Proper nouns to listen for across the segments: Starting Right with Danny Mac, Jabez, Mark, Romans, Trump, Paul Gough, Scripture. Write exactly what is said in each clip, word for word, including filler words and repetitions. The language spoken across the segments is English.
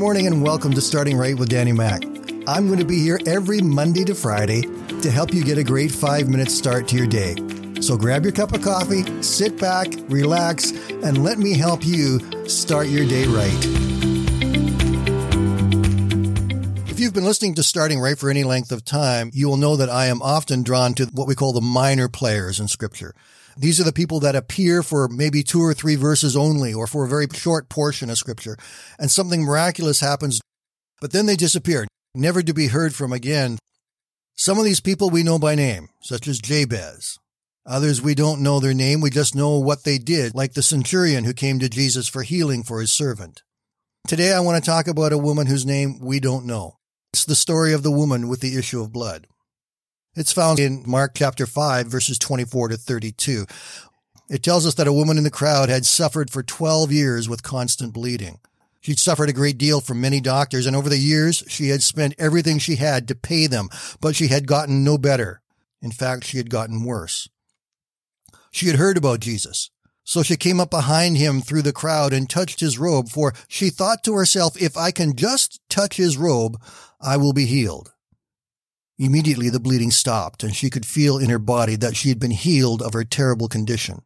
morning and welcome to Starting Right with Danny Mac. I'm going to be here every Monday to Friday to help you get a great five-minute start to your day. So grab your cup of coffee, sit back, relax, and let me help you start your day right. If you've been listening to Starting Right for any length of time, you will know that I am often drawn to what we call the minor players in Scripture. These are the people that appear for maybe two or three verses only, or for a very short portion of Scripture, and something miraculous happens, but then they disappear, never to be heard from again. Some of these people we know by name, such as Jabez. Others, we don't know their name, we just know what they did, like the centurion who came to Jesus for healing for his servant. Today I want to talk about a woman whose name we don't know. It's the story of the woman with the issue of blood. It's found in Mark chapter five, verses twenty-four to thirty-two. It tells us that a woman in the crowd had suffered for twelve years with constant bleeding. She'd suffered a great deal from many doctors, and over the years, she had spent everything she had to pay them, but she had gotten no better. In fact, she had gotten worse. She had heard about Jesus, so she came up behind him through the crowd and touched his robe, for she thought to herself, if I can just touch his robe, I will be healed. Immediately the bleeding stopped, and she could feel in her body that she had been healed of her terrible condition.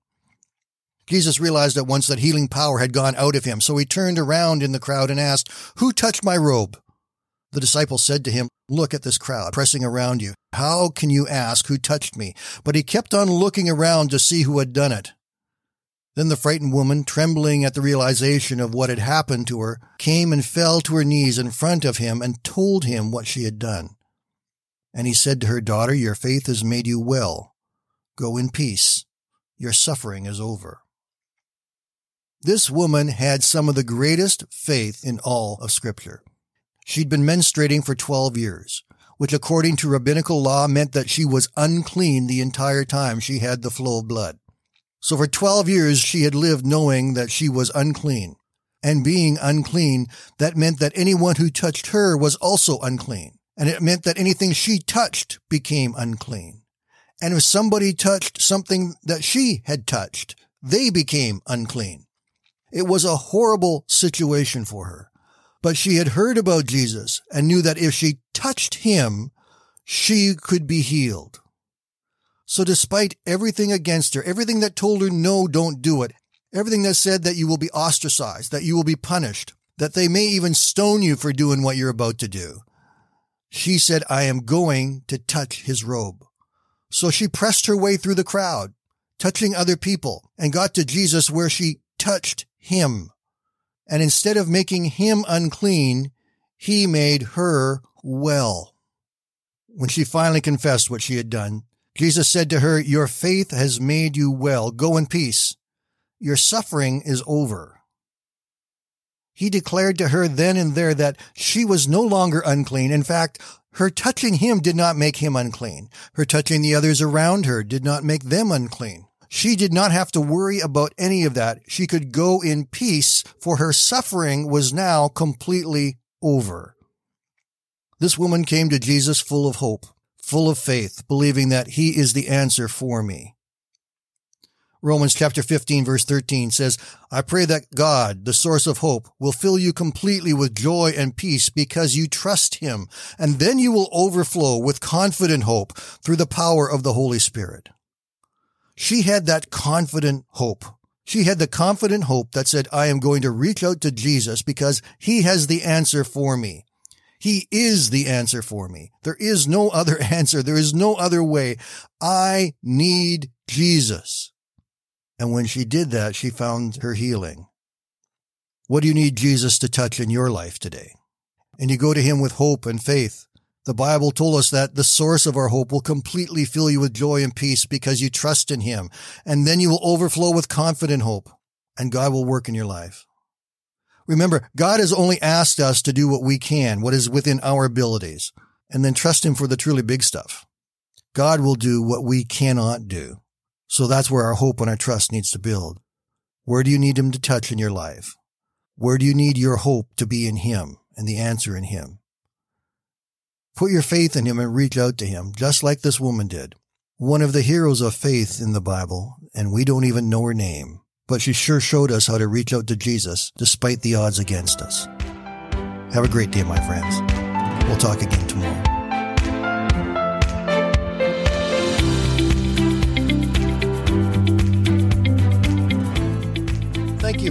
Jesus realized at once that healing power had gone out of him, so he turned around in the crowd and asked, "Who touched my robe?" The disciples said to him, "Look at this crowd pressing around you. How can you ask who touched me?" But he kept on looking around to see who had done it. Then the frightened woman, trembling at the realization of what had happened to her, came and fell to her knees in front of him and told him what she had done. And he said to her, "Daughter, your faith has made you well. Go in peace. Your suffering is over." This woman had some of the greatest faith in all of Scripture. She'd been menstruating for twelve years, which according to rabbinical law meant that she was unclean the entire time she had the flow of blood. So for twelve years she had lived knowing that she was unclean. And being unclean, that meant that anyone who touched her was also unclean. And it meant that anything she touched became unclean. And if somebody touched something that she had touched, they became unclean. It was a horrible situation for her. But she had heard about Jesus and knew that if she touched him, she could be healed. So despite everything against her, everything that told her, no, don't do it, everything that said that you will be ostracized, that you will be punished, that they may even stone you for doing what you're about to do, she said, "I am going to touch his robe." So she pressed her way through the crowd, touching other people, and got to Jesus where she touched him. And instead of making him unclean, he made her well. When she finally confessed what she had done, Jesus said to her, "Your faith has made you well. Go in peace. Your suffering is over." He declared to her then and there that she was no longer unclean. In fact, her touching him did not make him unclean. Her touching the others around her did not make them unclean. She did not have to worry about any of that. She could go in peace, for her suffering was now completely over. This woman came to Jesus full of hope, full of faith, believing that he is the answer for me. Romans chapter fifteen, verse thirteen says, "I pray that God, the source of hope, will fill you completely with joy and peace because you trust him, and then you will overflow with confident hope through the power of the Holy Spirit." She had that confident hope. She had the confident hope that said, "I am going to reach out to Jesus because he has the answer for me. He is the answer for me. There is no other answer. There is no other way. I need Jesus." And when she did that, she found her healing. What do you need Jesus to touch in your life today? And you go to him with hope and faith. The Bible told us that the source of our hope will completely fill you with joy and peace because you trust in him. And then you will overflow with confident hope, and God will work in your life. Remember, God has only asked us to do what we can, what is within our abilities, and then trust him for the truly big stuff. God will do what we cannot do. So that's where our hope and our trust needs to build. Where do you need him to touch in your life? Where do you need your hope to be in him and the answer in him? Put your faith in him and reach out to him, just like this woman did. One of the heroes of faith in the Bible, and we don't even know her name, but she sure showed us how to reach out to Jesus despite the odds against us. Have a great day, my friends. We'll talk again tomorrow. Thank you